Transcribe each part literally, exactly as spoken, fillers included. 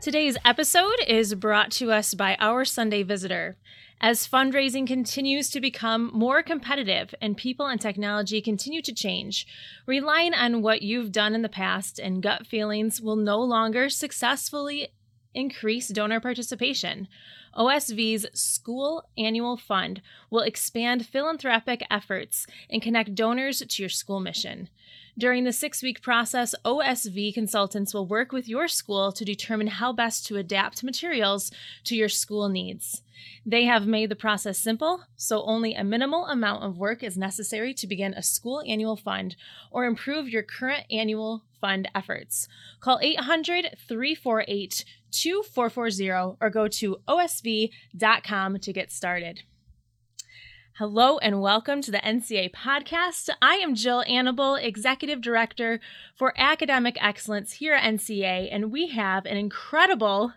Today's episode is brought to us by our Sunday visitor. As fundraising continues to become more competitive and people and technology continue to change, relying on what you've done in the past and gut feelings will no longer successfully increase donor participation. O S V's School Annual Fund will expand philanthropic efforts and connect donors to your school mission. During the six-week process, O S V consultants will work with your school to determine how best to adapt materials to your school needs. They have made the process simple, so only a minimal amount of work is necessary to begin a school annual fund or improve your current annual fund efforts. Call eight hundred, three four eight, two four four zero or go to O S V dot com to get started. Hello and welcome to the N C A podcast. I am Jill Annable, Executive Director for Academic Excellence here at N C A, and we have an incredible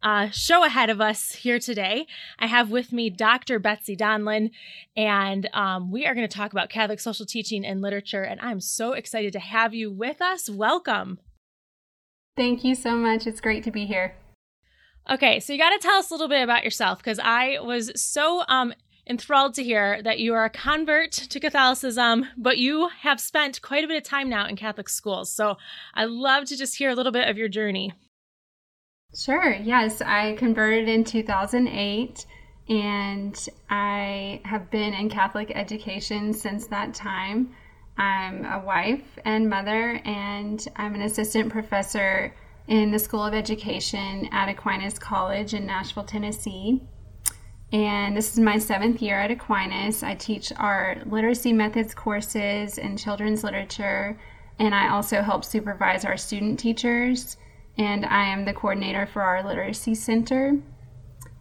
uh, show ahead of us here today. I have with me Doctor Betsy Donlin, and um, we are going to talk about Catholic social teaching and literature, and I'm so excited to have you with us. Welcome. Thank you so much. It's great to be here. Okay, so you got to tell us a little bit about yourself, because I was so um, enthralled to hear that you are a convert to Catholicism, but you have spent quite a bit of time now in Catholic schools. So I'd love to just hear a little bit of your journey. Sure. Yes, I converted in two thousand eight, and I have been in Catholic education since that time. I'm a wife and mother, and I'm an assistant professor in the School of Education at Aquinas College in Nashville, Tennessee. And this is my seventh year at Aquinas. I teach our literacy methods courses and children's literature, and I also help supervise our student teachers, and I am the coordinator for our literacy center.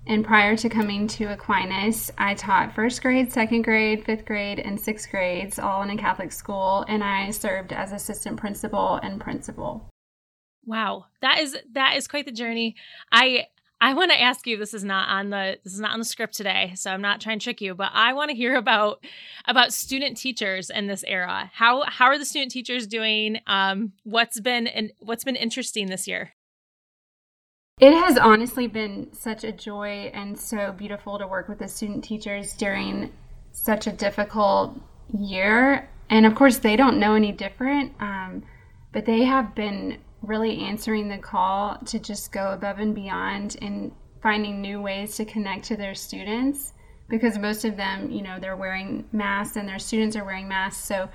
And prior to coming to Aquinas, I taught first grade, second grade, fifth grade, and sixth grades, all in a Catholic school, and I served as assistant principal and principal. Wow, that is that is quite the journey. I I want to ask you, this is not on the this is not on the script today, so I'm not trying to trick you, but I want to hear about about student teachers in this era. How how are the student teachers doing? Um, what's been and what's been interesting this year? It has honestly been such a joy and so beautiful to work with the student teachers during such a difficult year. And of course, they don't know any different, um, but they have been really answering the call to just go above and beyond and finding new ways to connect to their students, because most of them, you know, they're wearing masks and their students are wearing masks. So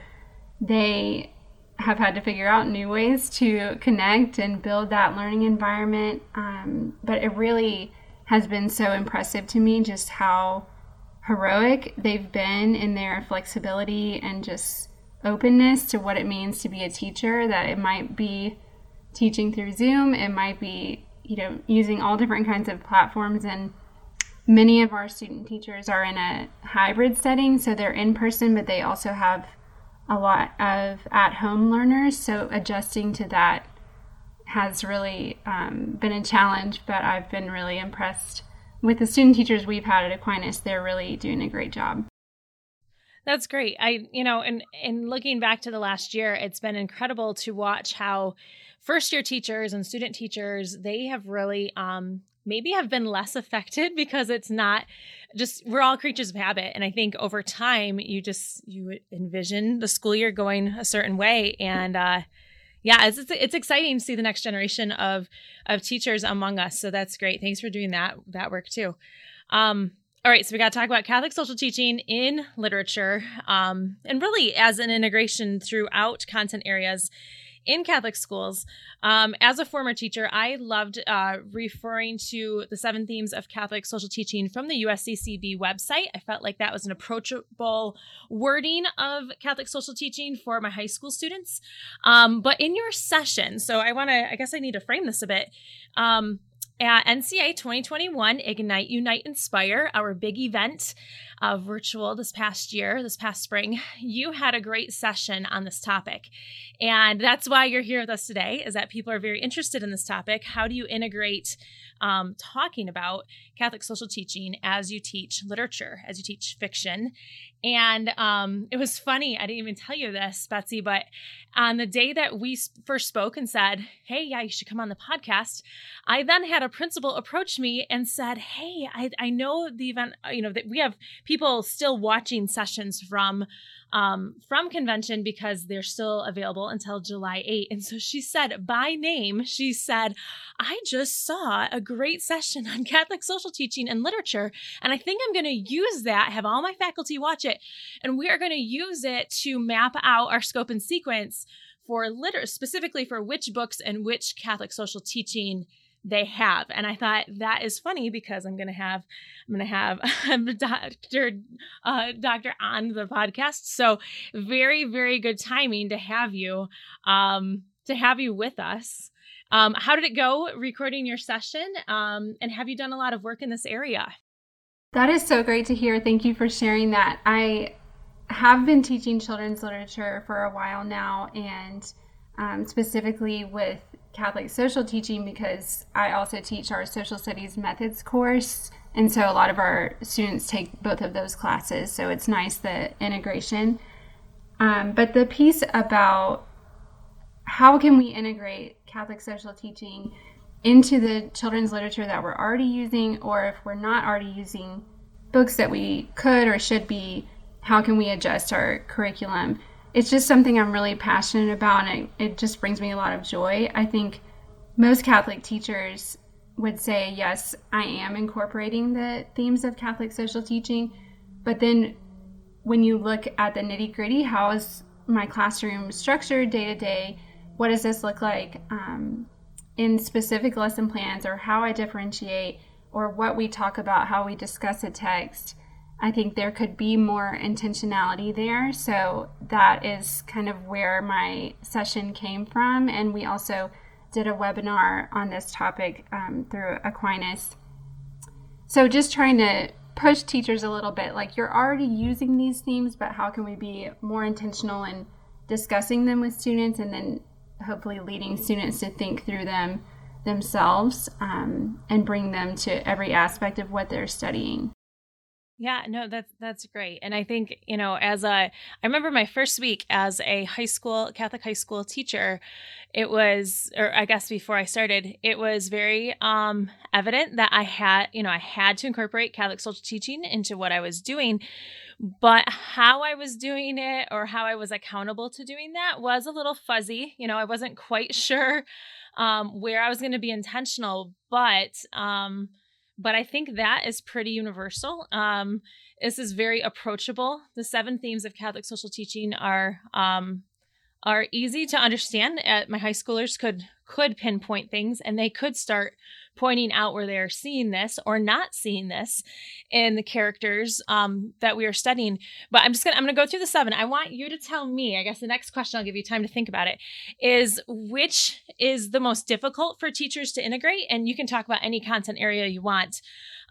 they have had to figure out new ways to connect and build that learning environment. Um, but it really has been so impressive to me just how heroic they've been in their flexibility and just openness to what it means to be a teacher, that it might be teaching through Zoom, it might be, you know, using all different kinds of platforms. And many of our student teachers are in a hybrid setting, so they're in person, but they also have a lot of at-home learners, so adjusting to that has really um, been a challenge, but I've been really impressed with the student teachers we've had at Aquinas. They're really doing a great job. That's great. I, you know, and, and looking back to the last year, it's been incredible to watch how first-year teachers and student teachers, they have really um, maybe have been less affected, because it's not just, we're all creatures of habit. And I think over time, you just, you envision the school year going a certain way. And uh, yeah, it's, it's exciting to see the next generation of, of teachers among us. So that's great. Thanks for doing that, that work too. Um, all right. So we got to talk about Catholic social teaching in literature, um, and really as an integration throughout content areas in Catholic schools. Um, as a former teacher, I loved uh, referring to the seven themes of Catholic social teaching from the U S C C B website. I felt like that was an approachable wording of Catholic social teaching for my high school students. Um, but in your session, so I want to, I guess I need to frame this a bit. Um, at N C A twenty twenty-one Ignite, Unite, Inspire, our big event uh, virtual this past year, this past spring, you had a great session on this topic. And that's why you're here with us today, is that people are very interested in this topic. How do you integrate um, talking about Catholic social teaching as you teach literature, as you teach fiction? And um, it was funny, I didn't even tell you this, Betsy, but on the day that we first spoke and said, hey, yeah, you should come on the podcast, I then had a principal approach me and said, hey, I, I know the event, you know, that we have people still watching sessions from um, from convention because they're still available until July eighth. And so she said by name, she said, I just saw a great session on Catholic social teaching and literature, and I think I'm going to use that, have all my faculty watch it, and we are going to use it to map out our scope and sequence for liter- specifically for which books and which Catholic social teaching they have. And I thought that is funny because I'm going to have, I'm going to have Doctor Uh, Doctor on the podcast. So very, very good timing to have you, um, to have you with us. Um, how did it go recording your session? Um, and have you done a lot of work in this area? That is so great to hear. Thank you for sharing that. I have been teaching children's literature for a while now, and um, specifically with Catholic social teaching, because I also teach our social studies methods course, and so a lot of our students take both of those classes, so it's nice, the integration. Um, but the piece about how can we integrate Catholic social teaching into the children's literature that we're already using, or if we're not already using books that we could or should be, how can we adjust our curriculum? It's just something I'm really passionate about, and it, it just brings me a lot of joy. I think most Catholic teachers would say, yes, I am incorporating the themes of Catholic social teaching, but then when you look at the nitty-gritty, how is my classroom structured day to day? What does this look like um, in specific lesson plans, or how I differentiate, or what we talk about, how we discuss a text? I think there could be more intentionality there. So that is kind of where my session came from. And we also did a webinar on this topic um, through Aquinas. So just trying to push teachers a little bit, like, you're already using these themes, but how can we be more intentional in discussing them with students, and then hopefully leading students to think through them themselves um, and bring them to every aspect of what they're studying. Yeah, no, that's, that's great. And I think, you know, as a, I remember my first week as a high school, Catholic high school teacher, it was, or I guess before I started, it was very um, evident that I had, you know, I had to incorporate Catholic social teaching into what I was doing, but how I was doing it or how I was accountable to doing that was a little fuzzy. You know, I wasn't quite sure um, where I was going to be intentional, but, um, But I think that is pretty universal. Um, this is very approachable. The seven themes of Catholic social teaching are um, are easy to understand. Uh, my high schoolers could could pinpoint things, and they could start pointing out where they're seeing this or not seeing this in the characters um, that we are studying. But I'm just going to, I'm going to go through the seven. I want you to tell me, I guess the next question, I'll give you time to think about it, is which is the most difficult for teachers to integrate? And you can talk about any content area you want.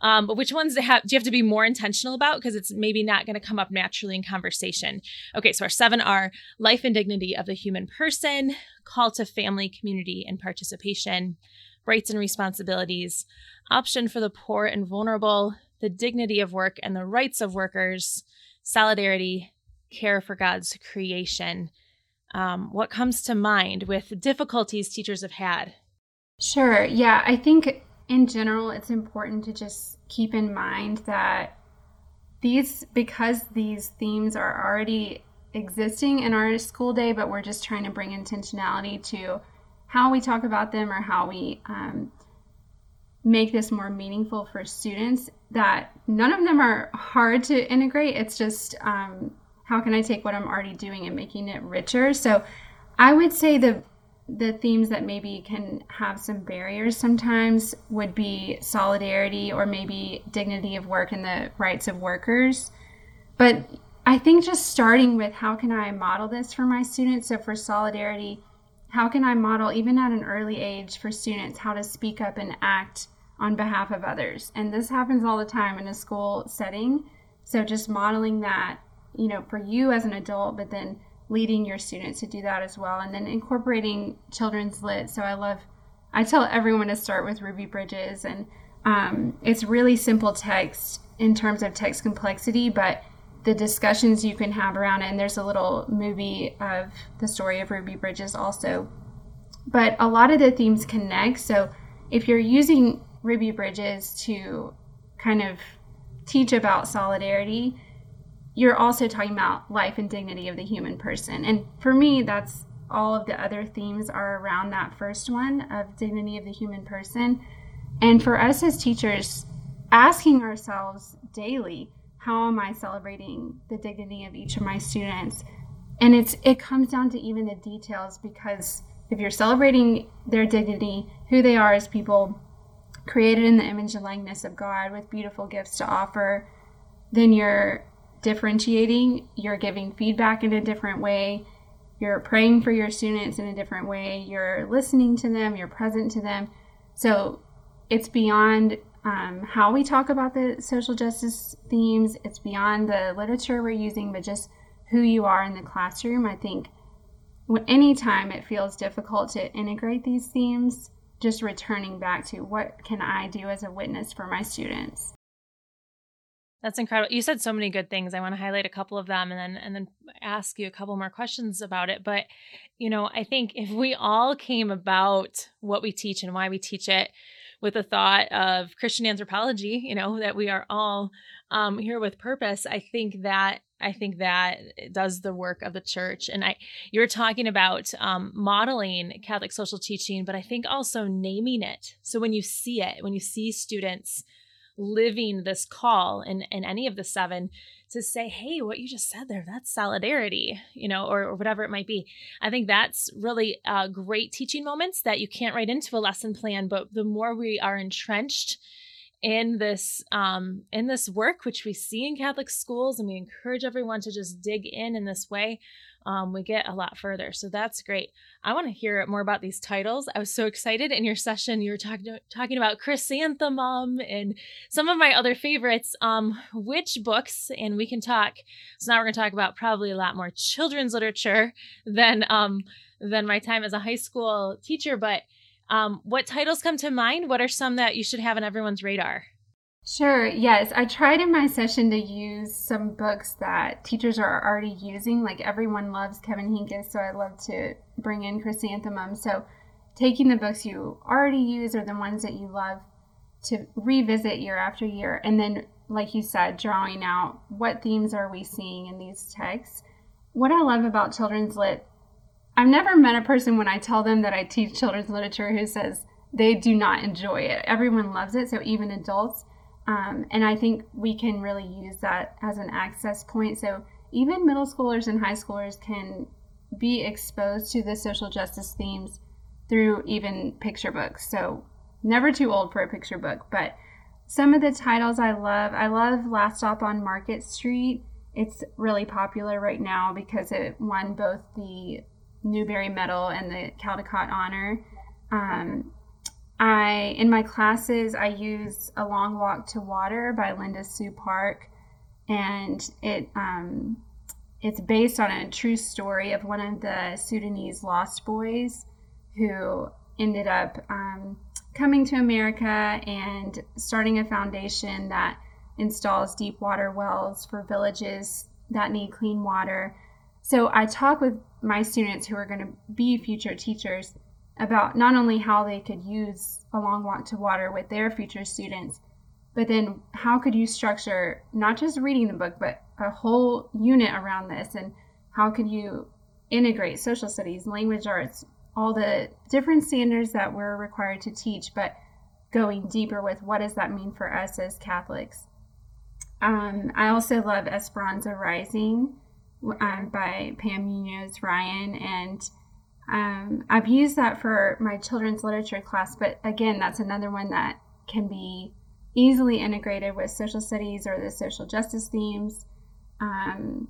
Um, but which ones do you have to be more intentional about? Because it's maybe not going to come up naturally in conversation. Okay, so our seven are life and dignity of the human person, call to family, community, and participation, rights and responsibilities, option for the poor and vulnerable, the dignity of work and the rights of workers, solidarity, care for God's creation. Um, what comes to mind with difficulties teachers have had? Sure. Yeah, I think in general, it's important to just keep in mind that these, because these themes are already existing in our school day, but we're just trying to bring intentionality to how we talk about them or how we um, make this more meaningful for students, that none of them are hard to integrate. It's just um, how can I take what I'm already doing and making it richer? So I would say the the themes that maybe can have some barriers sometimes would be solidarity, or maybe dignity of work and the rights of workers. But I think just starting with how can I model this for my students? So for solidarity, how can I model, even at an early age for students, how to speak up and act on behalf of others. And this happens all the time in a school setting. So just modeling that, you know, for you as an adult, but then leading your students to do that as well. And then incorporating children's lit. So I love, I tell everyone to start with Ruby Bridges, and um, it's really simple text in terms of text complexity, but the discussions you can have around it. And there's a little movie of the story of Ruby Bridges also, but a lot of the themes connect. So if you're using Ruby Bridges to kind of teach about solidarity, you're also talking about life and dignity of the human person. And for me, that's all of the other themes are around that first one of dignity of the human person. And for us as teachers, asking ourselves daily, how am I celebrating the dignity of each of my students? And it's it comes down to even the details, because if you're celebrating their dignity, who they are as people, created in the image and likeness of God with beautiful gifts to offer, then you're differentiating, you're giving feedback in a different way, you're praying for your students in a different way, you're listening to them, you're present to them. So it's beyond um, how we talk about the social justice themes, it's beyond the literature we're using, but just who you are in the classroom. I think anytime it feels difficult to integrate these themes, just returning back to what can I do as a witness for my students. That's incredible. You said so many good things. I want to highlight a couple of them and then and then ask you a couple more questions about it. But, you know, I think if we all came about what we teach and why we teach it with the thought of Christian anthropology, you know, that we are all um, here with purpose, I think that I think that does the work of the church. And I, you're talking about um, modeling Catholic social teaching, but I think also naming it. So when you see it, when you see students living this call in, in any of the seven, to say, hey, what you just said there, that's solidarity, you know, or, or whatever it might be. I think that's really uh, great teaching moments that you can't write into a lesson plan, but the more we are entrenched in this um, in this work, which we see in Catholic schools, and we encourage everyone to just dig in in this way, um, we get a lot further. So that's great. I want to hear more about these titles. I was so excited in your session. You were talking talking about Chrysanthemum and some of my other favorites, um, which books, and we can talk. So now we're going to talk about probably a lot more children's literature than, um, than my time as a high school teacher, but Um, what titles come to mind? What are some that you should have on everyone's radar? Sure. Yes. I tried in my session to use some books that teachers are already using. Like everyone loves Kevin Henkes, so I love to bring in Chrysanthemum. So taking the books you already use or the ones that you love to revisit year after year. And then, like you said, drawing out what themes are we seeing in these texts. What I love about children's lit, I've never met a person when I tell them that I teach children's literature who says they do not enjoy it. Everyone loves it, so even adults. Um, and I think we can really use that as an access point. So even middle schoolers and high schoolers can be exposed to the social justice themes through even picture books. So never too old for a picture book. But some of the titles I love, I love Last Stop on Market Street. It's really popular right now because it won both the Newberry Medal and the Caldecott Honor. Um, I in my classes I use A Long Walk to Water by Linda Sue Park, and it um, it's based on a true story of one of the Sudanese lost boys who ended up um, coming to America and starting a foundation that installs deep water wells for villages that need clean water. So I talk with my students who are going to be future teachers about not only how they could use A Long Walk to Water with their future students, but then how could you structure not just reading the book, but a whole unit around this, and how could you integrate social studies, language arts, all the different standards that we're required to teach, but going deeper with what does that mean for us as Catholics. Um, I also love Esperanza Rising Um, by Pam Munoz Ryan, and um, I've used that for my children's literature class, but again, that's another one that can be easily integrated with social studies or the social justice themes. Um,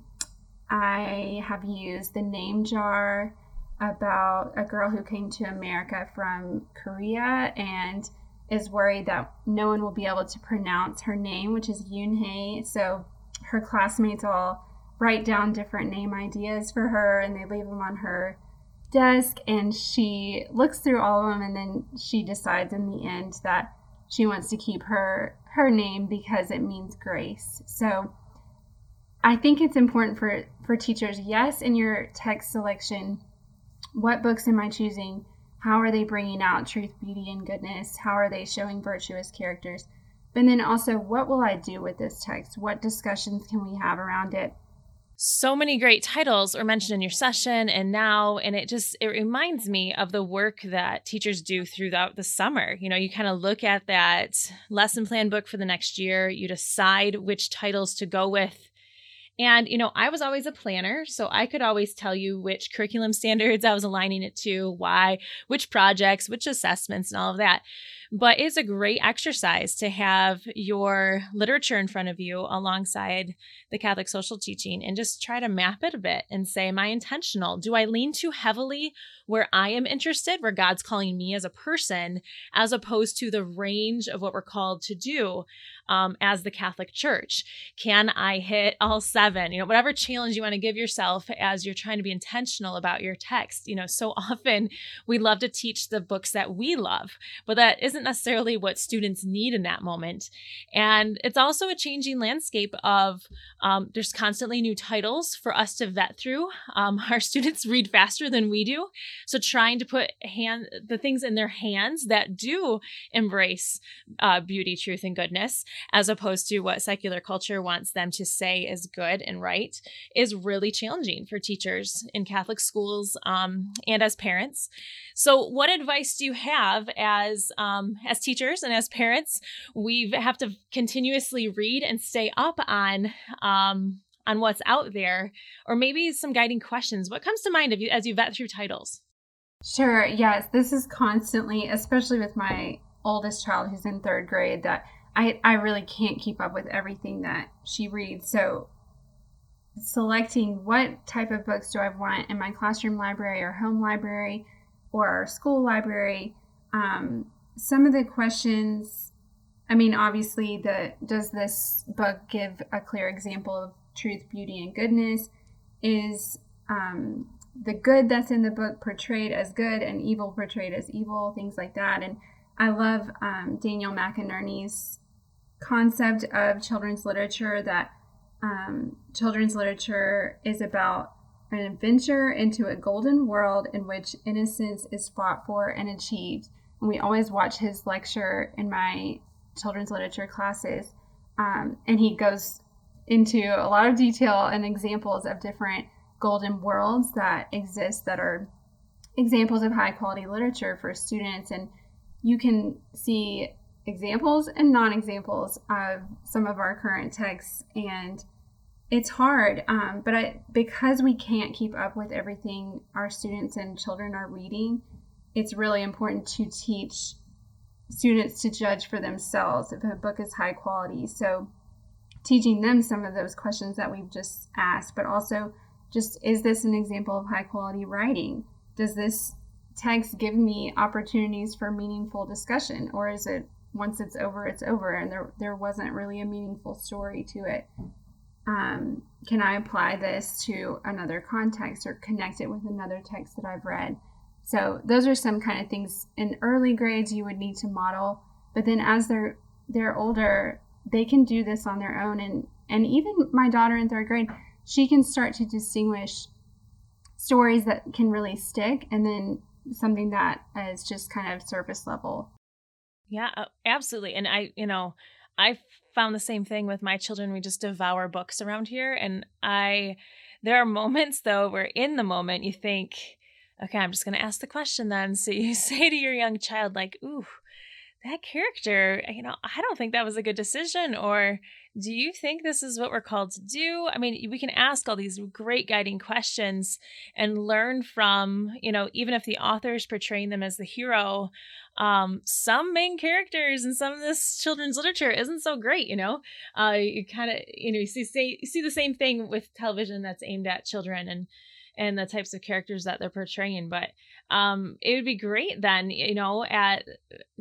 I have used The Name Jar about a girl who came to America from Korea, and is worried that no one will be able to pronounce her name, which is Yoon Hae. So her classmates all write down different name ideas for her, and they leave them on her desk, and she looks through all of them, and then she decides in the end that she wants to keep her her name because it means grace. So I think it's important for, for teachers, yes, in your text selection, what books am I choosing? How are they bringing out truth, beauty, and goodness? How are they showing virtuous characters? But then also, what will I do with this text? What discussions can we have around it? So many great titles were mentioned in your session and now, and it just, it reminds me of the work that teachers do throughout the summer. You know, you kind of look at that lesson plan book for the next year, you decide which titles to go with. And, you know, I was always a planner, so I could always tell you which curriculum standards I was aligning it to, why, which projects, which assessments, and all of that. But it's a great exercise to have your literature in front of you alongside the Catholic social teaching and just try to map it a bit and say, am I intentional? Do I lean too heavily where I am interested, where God's calling me as a person, as opposed to the range of what we're called to do um, as the Catholic Church? Can I hit all seven? You know, whatever challenge you want to give yourself as you're trying to be intentional about your text. You know, so often we love to teach the books that we love, but that isn't necessarily what students need in that moment. And it's also a changing landscape of um, there's constantly new titles for us to vet through. Um, our students read faster than we do. So trying to put hand the things in their hands that do embrace uh, beauty, truth, and goodness, as opposed to what secular culture wants them to say is good and right, is really challenging for teachers in Catholic schools um, and as parents. So what advice do you have as um, as teachers and as parents? We have to continuously read and stay up on um, on what's out there, or maybe some guiding questions. What comes to mind if you, as you vet through titles? Sure. Yes, this is constantly, especially with my oldest child who's in third grade, that I, I really can't keep up with everything that she reads. So selecting what type of books do I want in my classroom library or home library or our school library. Um, Some of the questions, I mean, obviously, the does this book give a clear example of truth, beauty, and goodness? Is um, the good that's in the book portrayed as good and evil portrayed as evil, things like that? And I love um, Daniel McInerney's concept of children's literature, that um, children's literature is about an adventure into a golden world in which innocence is fought for and achieved. We always watch his lecture in my children's literature classes, um, and he goes into a lot of detail and examples of different golden worlds that exist that are examples of high quality literature for students. And you can see examples and non-examples of some of our current texts, and it's hard, um, but I, because we can't keep up with everything our students and children are reading, it's really important to teach students to judge for themselves if a book is high quality. So teaching them some of those questions that we've just asked, but also just, is this an example of high quality writing? Does this text give me opportunities for meaningful discussion? Or is it, once it's over, it's over, and there there wasn't really a meaningful story to it? Um, can I apply this to another context or connect it with another text that I've read? So those are some kind of things in early grades you would need to model. But then as they're they're older, they can do this on their own. And, and even my daughter in third grade, she can start to distinguish stories that can really stick and then something that is just kind of surface level. Yeah, absolutely. And I, you know, I found the same thing with my children. We just devour books around here. And I, there are moments, though, where in the moment you think, okay, I'm just going to ask the question then. So you say to your young child, like, ooh, that character, you know, I don't think that was a good decision. Or do you think this is what we're called to do? I mean, we can ask all these great guiding questions and learn from, you know, even if the author is portraying them as the hero, um, some main characters in some of this children's literature isn't so great, you know? Uh, you kind of, you know, you see, say, you see the same thing with television that's aimed at children, and and the types of characters that they're portraying. But um, it would be great then, you know, at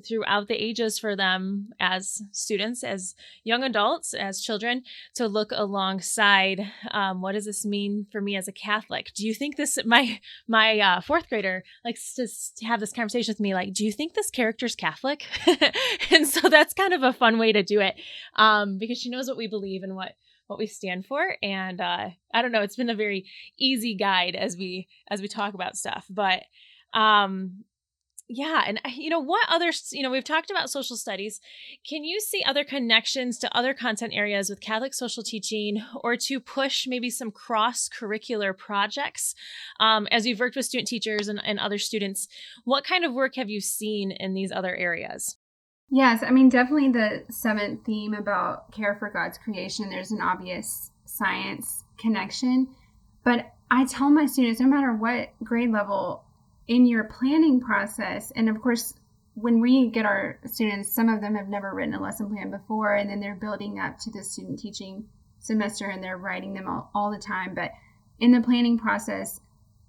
throughout the ages for them as students, as young adults, as children, to look alongside. Um, what does this mean for me as a Catholic? Do you think this my my uh, fourth grader likes to have this conversation with me? Like, do you think this character's Catholic? And so that's kind of a fun way to do it, um, because she knows what we believe and what. what we stand for. And uh, I don't know, it's been a very easy guide as we as we talk about stuff. But um, yeah, and you know, what other, you know, we've talked about social studies. Can you see other connections to other content areas with Catholic social teaching, or to push maybe some cross-curricular projects? Um, as you've worked with student teachers and, and other students, what kind of work have you seen in these other areas? Yes, I mean, definitely the seventh theme about care for God's creation, there's an obvious science connection. But I tell my students, no matter what grade level, in your planning process, and of course, when we get our students, some of them have never written a lesson plan before, and then they're building up to the student teaching semester and they're writing them all, all the time. But in the planning process,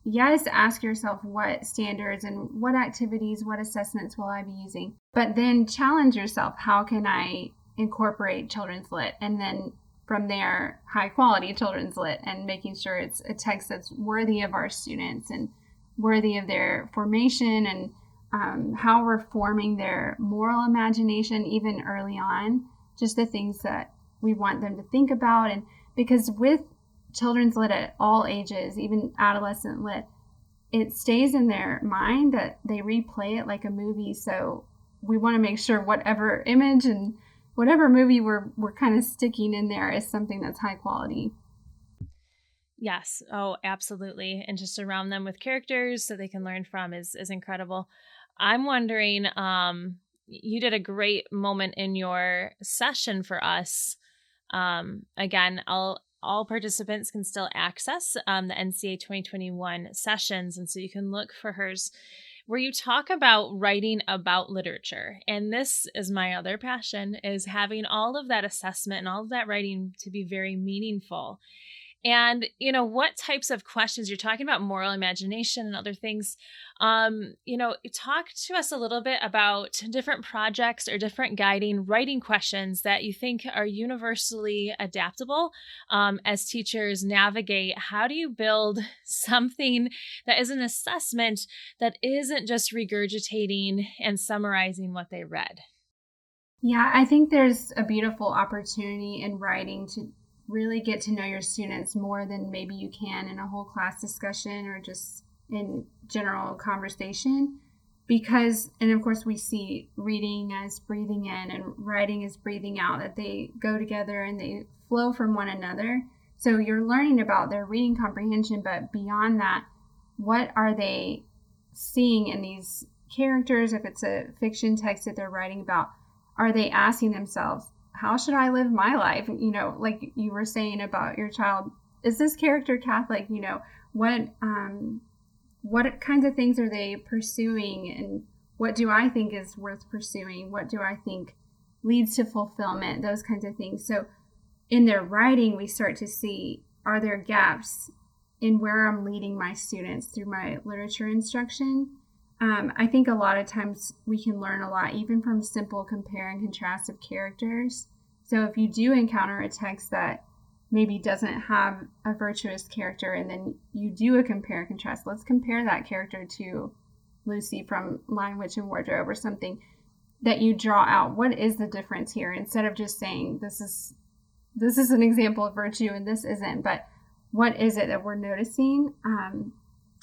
yes, ask yourself what standards and what activities, what assessments will I be using? But then challenge yourself, how can I incorporate children's lit? And then from there, high quality children's lit, and making sure it's a text that's worthy of our students and worthy of their formation, and um, how we're forming their moral imagination even early on, just the things that we want them to think about. And because with children's lit at all ages, even adolescent lit, it stays in their mind, that they replay it like a movie. So we want to make sure whatever image and whatever movie we're we're kind of sticking in there is something that's high quality. Yes. Oh, absolutely. And to surround them with characters so they can learn from is, is incredible. I'm wondering, um, you did a great moment in your session for us. Um, again, I'll All participants can still access um, the N C A twenty twenty-one sessions, and so you can look for hers, where you talk about writing about literature. And this is my other passion, is having all of that assessment and all of that writing to be very meaningful. And, you know, what types of questions you're talking about, moral imagination and other things, um, you know, talk to us a little bit about different projects or different guiding writing questions that you think are universally adaptable um, as teachers navigate. How do you build something that is an assessment that isn't just regurgitating and summarizing what they read? Yeah, I think there's a beautiful opportunity in writing to really get to know your students more than maybe you can in a whole class discussion or just in general conversation. Because, and of course we see reading as breathing in and writing as breathing out, that they go together and they flow from one another. So you're learning about their reading comprehension, but beyond that, what are they seeing in these characters? If it's a fiction text that they're writing about, are they asking themselves, how should I live my life? You know, like you were saying about your child, is this character Catholic? You know, what um, what kinds of things are they pursuing? And what do I think is worth pursuing? What do I think leads to fulfillment? Those kinds of things. So in their writing, we start to see, are there gaps in where I'm leading my students through my literature instruction? Um, I think a lot of times we can learn a lot, even from simple compare and contrast of characters. So if you do encounter a text that maybe doesn't have a virtuous character, and then you do a compare and contrast, let's compare that character to Lucy from Lion, Witch and Wardrobe or something, that you draw out, what is the difference here? Instead of just saying, this is, this is an example of virtue and this isn't, but what is it that we're noticing? Um,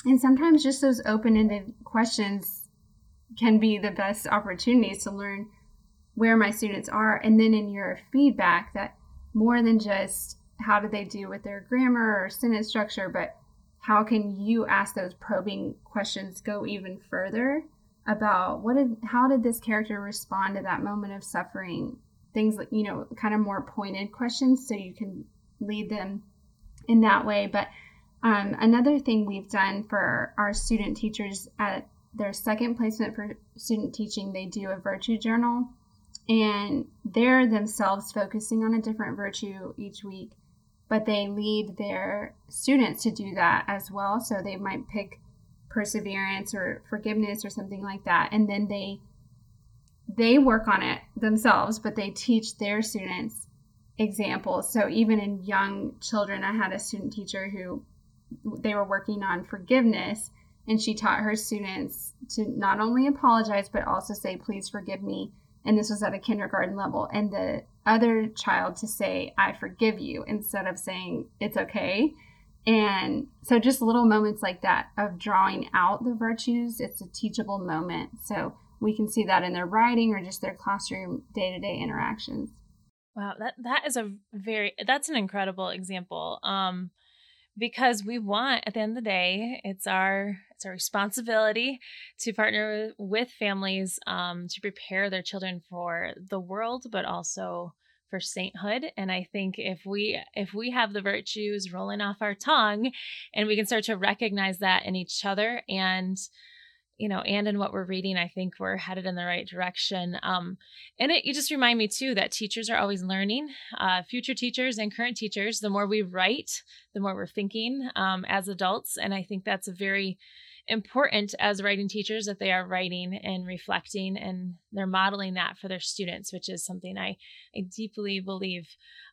And sometimes just those open-ended questions can be the best opportunities to learn where my students are. And then in your feedback, that more than just how did they do with their grammar or sentence structure, but how can you ask those probing questions, go even further about what did, how did this character respond to that moment of suffering? Things like, you know, kind of more pointed questions, so you can lead them in that way. But Um, another thing we've done for our student teachers at their second placement for student teaching, they do a virtue journal, and they're themselves focusing on a different virtue each week. but they lead their students to do that as well. So they might pick perseverance or forgiveness or something like that, and then they they work on it themselves, but they teach their students examples. So even in young children, I had a student teacher who they were working on forgiveness, and she taught her students to not only apologize, but also say, please forgive me. And this was at a kindergarten level. And the other child to say, I forgive you, instead of saying, it's okay. And so just little moments like that of drawing out the virtues, it's a teachable moment. So we can see that in their writing or just their classroom day-to-day interactions. Wow, that, that is a very, that's an incredible example. Um, because we want, at the end of the day, it's our it's our responsibility to partner with families um, to prepare their children for the world, but also for sainthood. And I think if we if we have the virtues rolling off our tongue, and we can start to recognize that in each other, and you know, and in what we're reading, I think we're headed in the right direction. Um, and it, you just remind me too, that teachers are always learning, uh, future teachers and current teachers. The more we write, the more we're thinking um, as adults. And I think that's very important as writing teachers, that they are writing and reflecting, and they're modeling that for their students, which is something I, I deeply believe.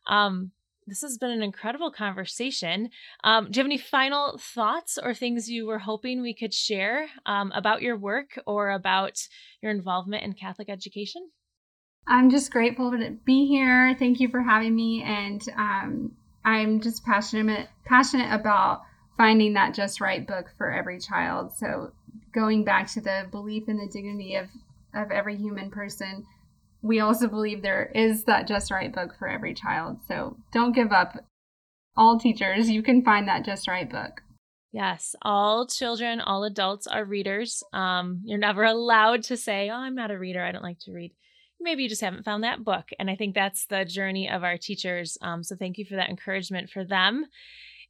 Um, This has been an incredible conversation. Um, do you have any final thoughts or things you were hoping we could share um, about your work or about your involvement in Catholic education? I'm just grateful to be here. Thank you for having me. And um, I'm just passionate, passionate about finding that just right book for every child. So going back to the belief in the dignity of, of every human person, we also believe there is that just right book for every child. So don't give up. All teachers, you can find that just right book. Yes. All children, all adults are readers. Um, you're never allowed to say, oh, I'm not a reader, I don't like to read. Maybe you just haven't found that book. And I think that's the journey of our teachers. Um, so thank you for that encouragement for them.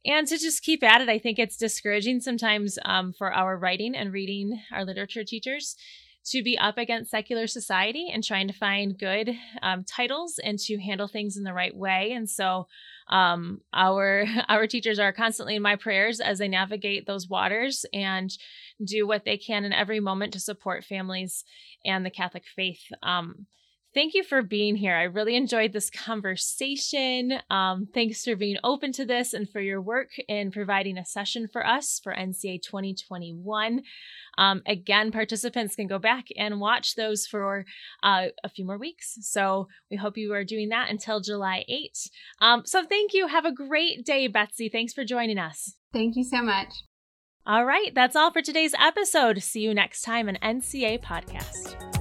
And to just keep at it. I think it's discouraging sometimes um, for our writing and reading, our literature teachers, to be up against secular society and trying to find good um, titles and to handle things in the right way. And so um, our our teachers are constantly in my prayers as they navigate those waters and do what they can in every moment to support families and the Catholic faith. Um, thank you for being here. I really enjoyed this conversation. Um, thanks for being open to this and for your work in providing a session for us for N C A twenty twenty-one. Um, again, participants can go back and watch those for uh, a few more weeks. So we hope you are doing that until July eighth. Um, so thank you. Have a great day, Betsy. Thanks for joining us. Thank you so much. All right. That's all for today's episode. See you next time on N C A Podcast.